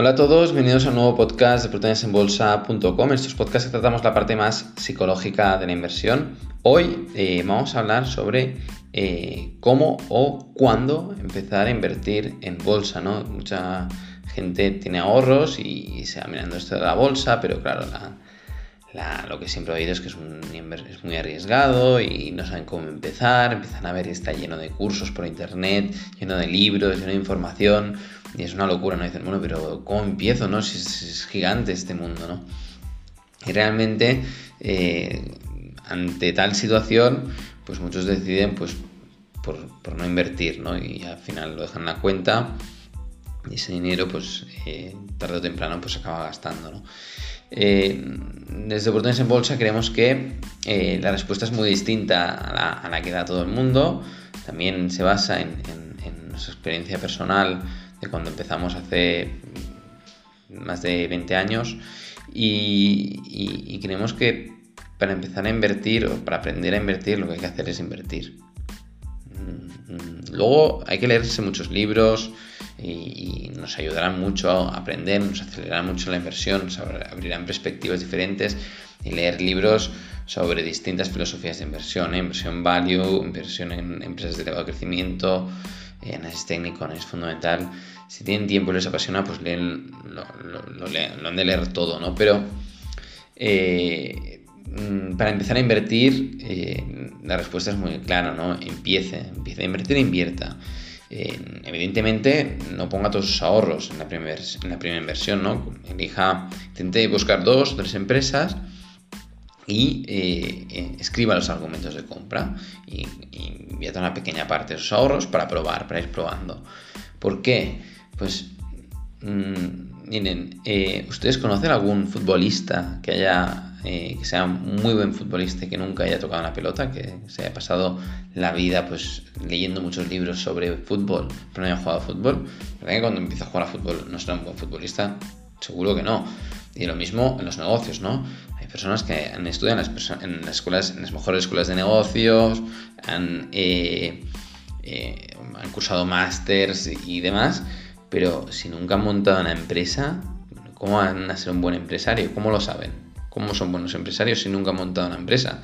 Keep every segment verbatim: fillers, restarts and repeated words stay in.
Hola a todos, bienvenidos a un nuevo podcast de Proteñasenbolsa punto com. En estos podcasts que tratamos la parte más psicológica de la inversión. Hoy eh, vamos a hablar sobre eh, cómo o cuándo empezar a invertir en bolsa, ¿no? Mucha gente tiene ahorros y se va mirando esto de la bolsa, pero claro, la, la, lo que siempre he oído es que es, un, es muy arriesgado y no saben cómo empezar. Empiezan a ver que está lleno de cursos por internet, lleno de libros, lleno de información. Y es una locura, ¿no? Dicen, bueno, pero ¿cómo empiezo, no? Si es, si es gigante este mundo, ¿no? Y realmente, eh, ante tal situación, pues muchos deciden, pues, por, por no invertir, ¿no? Y al final lo dejan en la cuenta y ese dinero, pues, eh, tarde o temprano, pues, se acaba gastando, ¿no? Eh, desde Oportunidades en Bolsa creemos que eh, la respuesta es muy distinta a la, a la que da todo el mundo. También se basa en, en, en nuestra experiencia personal de cuando empezamos hace más de veinte años y, y, y creemos que para empezar a invertir o para aprender a invertir lo que hay que hacer es invertir. Luego hay que leerse muchos libros y, y nos ayudarán mucho a aprender, nos acelerará mucho la inversión, nos abrirán perspectivas diferentes y leer libros sobre distintas filosofías de inversión, ¿eh? Inversión value, inversión en empresas de elevado crecimiento, análisis técnico, análisis fundamental. Si tienen tiempo y les apasiona, pues leen, lo, lo, lo, leen, lo han de leer todo, ¿no? Pero eh, para empezar a invertir, eh, la respuesta es muy clara, ¿no? Empiece, empiece a invertir e invierta. Eh, evidentemente, no ponga todos sus ahorros en la, primer, en la primera inversión, ¿no? Elija, intente buscar dos o tres empresas y eh, eh, escriba los argumentos de compra y, y invierta una pequeña parte de sus ahorros para probar, para ir probando. ¿Por qué? Pues, mmm, miren, eh, ¿ustedes conocen algún futbolista que haya eh, que sea muy buen futbolista y que nunca haya tocado una pelota, que se haya pasado la vida pues leyendo muchos libros sobre fútbol, pero no haya jugado a fútbol? ¿Verdad que cuando empieza a jugar a fútbol no será un buen futbolista? Seguro que no. Y lo mismo en los negocios, ¿no? Hay personas que han estudiado en las, en las, escuelas, en las mejores escuelas de negocios, han, eh, eh, han cursado másters y demás, pero si nunca han montado una empresa, ¿cómo van a ser un buen empresario? ¿Cómo lo saben? ¿Cómo son buenos empresarios si nunca han montado una empresa?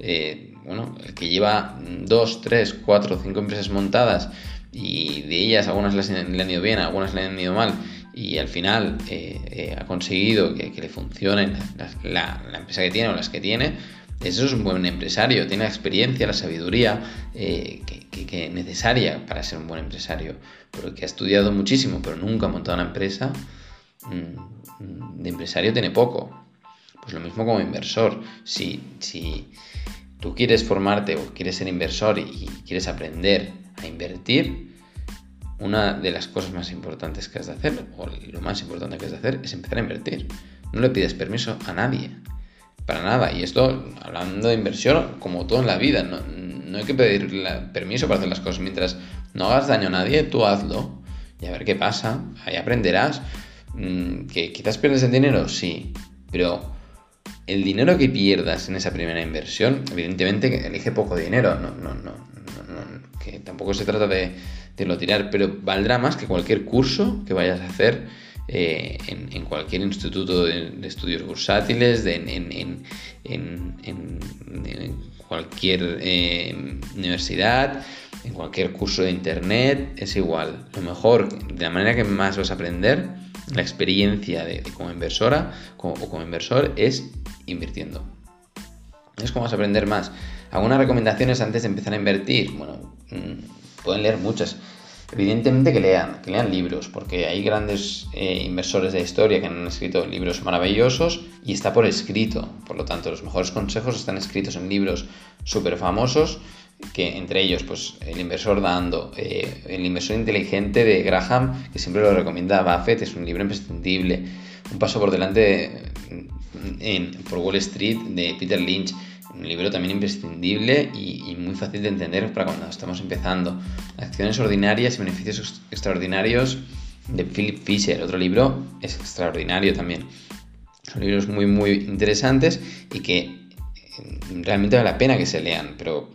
Eh, bueno, el que lleva dos, tres, cuatro, cinco empresas montadas y de ellas algunas le han ido bien, algunas le han ido mal, y al final eh, eh, ha conseguido que, que le funcionen la, la, la empresa que tiene o las que tiene, eso es un buen empresario, tiene la experiencia, la sabiduría eh, que, que, que necesaria para ser un buen empresario, porque ha estudiado muchísimo pero nunca ha montado una empresa, mmm, de empresario tiene poco. Pues lo mismo como inversor, si, si tú quieres formarte o quieres ser inversor y, y quieres aprender a invertir, una de las cosas más importantes que has de hacer, o lo más importante que has de hacer, es empezar a invertir. No le pides permiso a nadie, para nada. Y esto, hablando de inversión, como todo en la vida, no, no hay que pedir la, permiso para hacer las cosas. Mientras no hagas daño a nadie, tú hazlo y a ver qué pasa. Ahí aprenderás. Que quizás pierdes el dinero, sí, pero el dinero que pierdas en esa primera inversión, evidentemente elige poco dinero, no, no, no. Que tampoco se trata de, de lo tirar, pero valdrá más que cualquier curso que vayas a hacer eh, en, en cualquier instituto de, de estudios bursátiles, de, en, en, en, en, en cualquier eh, universidad, en cualquier curso de internet, es igual. Lo mejor, de la manera que más vas a aprender, la experiencia de, de como inversora como, o como inversor es invirtiendo. Es como vas a aprender más. Algunas recomendaciones antes de empezar a invertir, bueno, pueden leer muchas. Evidentemente que lean, que lean libros, porque hay grandes eh, inversores de historia que han escrito libros maravillosos y está por escrito. Por lo tanto, los mejores consejos están escritos en libros súper famosos, que entre ellos, pues, El inversor dando, eh, El inversor Inteligente de Graham, que siempre lo recomienda Buffett, es un libro imprescindible. Un paso por delante en, por Wall Street de Peter Lynch. Un libro también imprescindible y, y muy fácil de entender para cuando estamos empezando. Acciones Ordinarias y Beneficios Extraordinarios de Philip Fisher, otro libro es extraordinario también. Son libros muy muy interesantes y que realmente vale la pena que se lean, pero,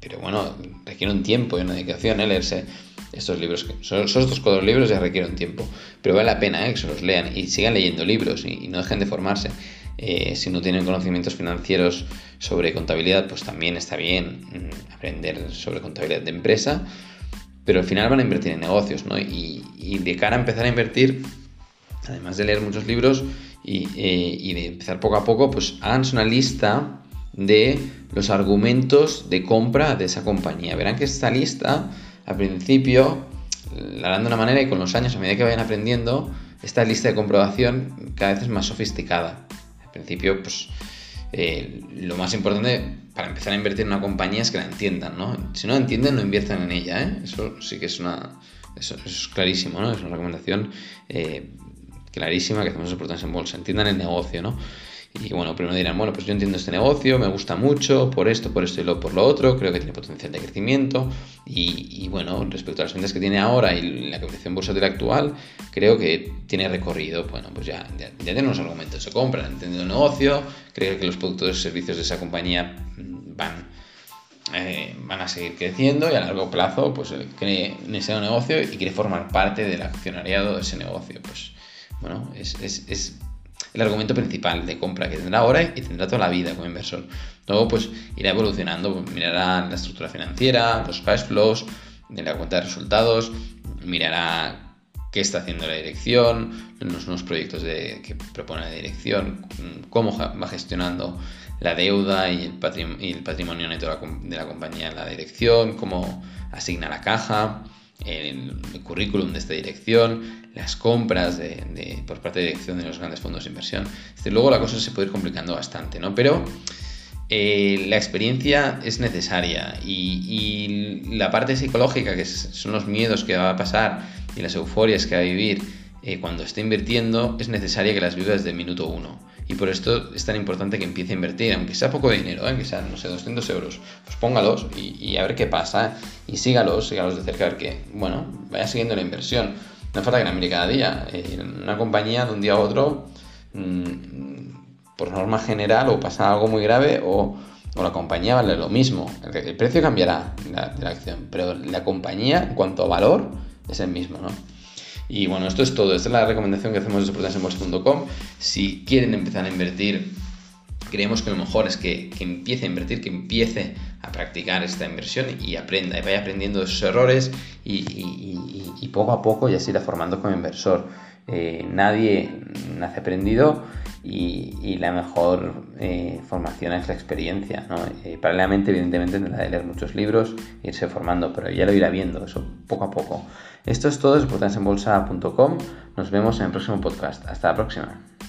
pero bueno, requiere un tiempo y una dedicación, ¿eh? Leerse Estos libros, esos dos cuatro libros ya requieren tiempo, pero vale la pena, ¿eh?, que se los lean y sigan leyendo libros y, y no dejen de formarse. Eh, si no tienen conocimientos financieros sobre contabilidad, pues también está bien aprender sobre contabilidad de empresa, pero al final van a invertir en negocios, ¿no? Y, y de cara a empezar a invertir, además de leer muchos libros y, eh, y de empezar poco a poco, pues háganse una lista de los argumentos de compra de esa compañía. Verán que esta lista, al principio, la harán de una manera y con los años, a medida que vayan aprendiendo, esta lista de comprobación cada vez es más sofisticada. Al principio, pues, eh, lo más importante para empezar a invertir en una compañía es que la entiendan, ¿no? Si no la entienden, no inviertan en ella, ¿eh? Eso sí que es una... Eso, eso es clarísimo, ¿no? Es una recomendación eh, clarísima que hacemos en Proteñas en Bolsa. Entiendan el negocio, ¿no? Y bueno, primero dirán, bueno, pues yo entiendo este negocio, me gusta mucho, por esto, por esto y lo, por lo otro, creo que tiene potencial de crecimiento y, y bueno, respecto a las ventas que tiene ahora y la capitalización bursátil actual, creo que tiene recorrido. Bueno, pues ya, ya, ya tienen unos argumentos de compra, han entendido el negocio, creo que los productos y servicios de esa compañía van, eh, van a seguir creciendo y a largo plazo, pues cree en ese negocio y quiere formar parte del accionariado de ese negocio. Pues bueno, es... es, es el argumento principal de compra que tendrá ahora y tendrá toda la vida como inversor. Luego pues irá evolucionando, mirará la estructura financiera, los cash flows, la cuenta de resultados, mirará qué está haciendo la dirección, los nuevos proyectos de, que propone la dirección, cómo va gestionando la deuda y el, patrim- y el patrimonio neto de la, de la compañía en la dirección, cómo asigna la caja, el, el currículum de esta dirección, las compras de, de, por parte de dirección de los grandes fondos de inversión. Desde luego la cosa se puede ir complicando bastante, ¿no? Pero eh, la experiencia es necesaria y, y la parte psicológica, que son los miedos que va a pasar y las euforias que va a vivir eh, cuando esté invirtiendo, es necesaria que las vivas desde el minuto uno. Y por esto es tan importante que empiece a invertir, aunque sea poco de dinero, ¿eh?, que sean, no sé, doscientos euros, pues póngalos y, y a ver qué pasa, y sígalos, sígalos de cerca, a ver que, bueno, vaya siguiendo la inversión. No falta que la mire cada día. En una compañía, de un día a otro, mmm, por norma general, o pasa algo muy grave o, o la compañía vale lo mismo. El, el precio cambiará la, de la acción, pero la compañía, en cuanto a valor, es el mismo, ¿no? Y bueno, esto es todo. Esta es la recomendación que hacemos desde Proteñasenbolsa punto com. Si quieren empezar a invertir, creemos que lo mejor es que, que empiece a invertir, que empiece a practicar esta inversión y aprenda, y vaya aprendiendo de sus errores y, y, y, y poco a poco ya se irá formando como inversor. Eh, nadie nace aprendido y, y la mejor eh, formación es la experiencia, ¿no? Eh, paralelamente, evidentemente, tendrá de leer muchos libros e irse formando, pero ya lo irá viendo, eso poco a poco. Esto es todo, es Proteñasenbolsa punto com. Nos vemos en el próximo podcast. Hasta la próxima.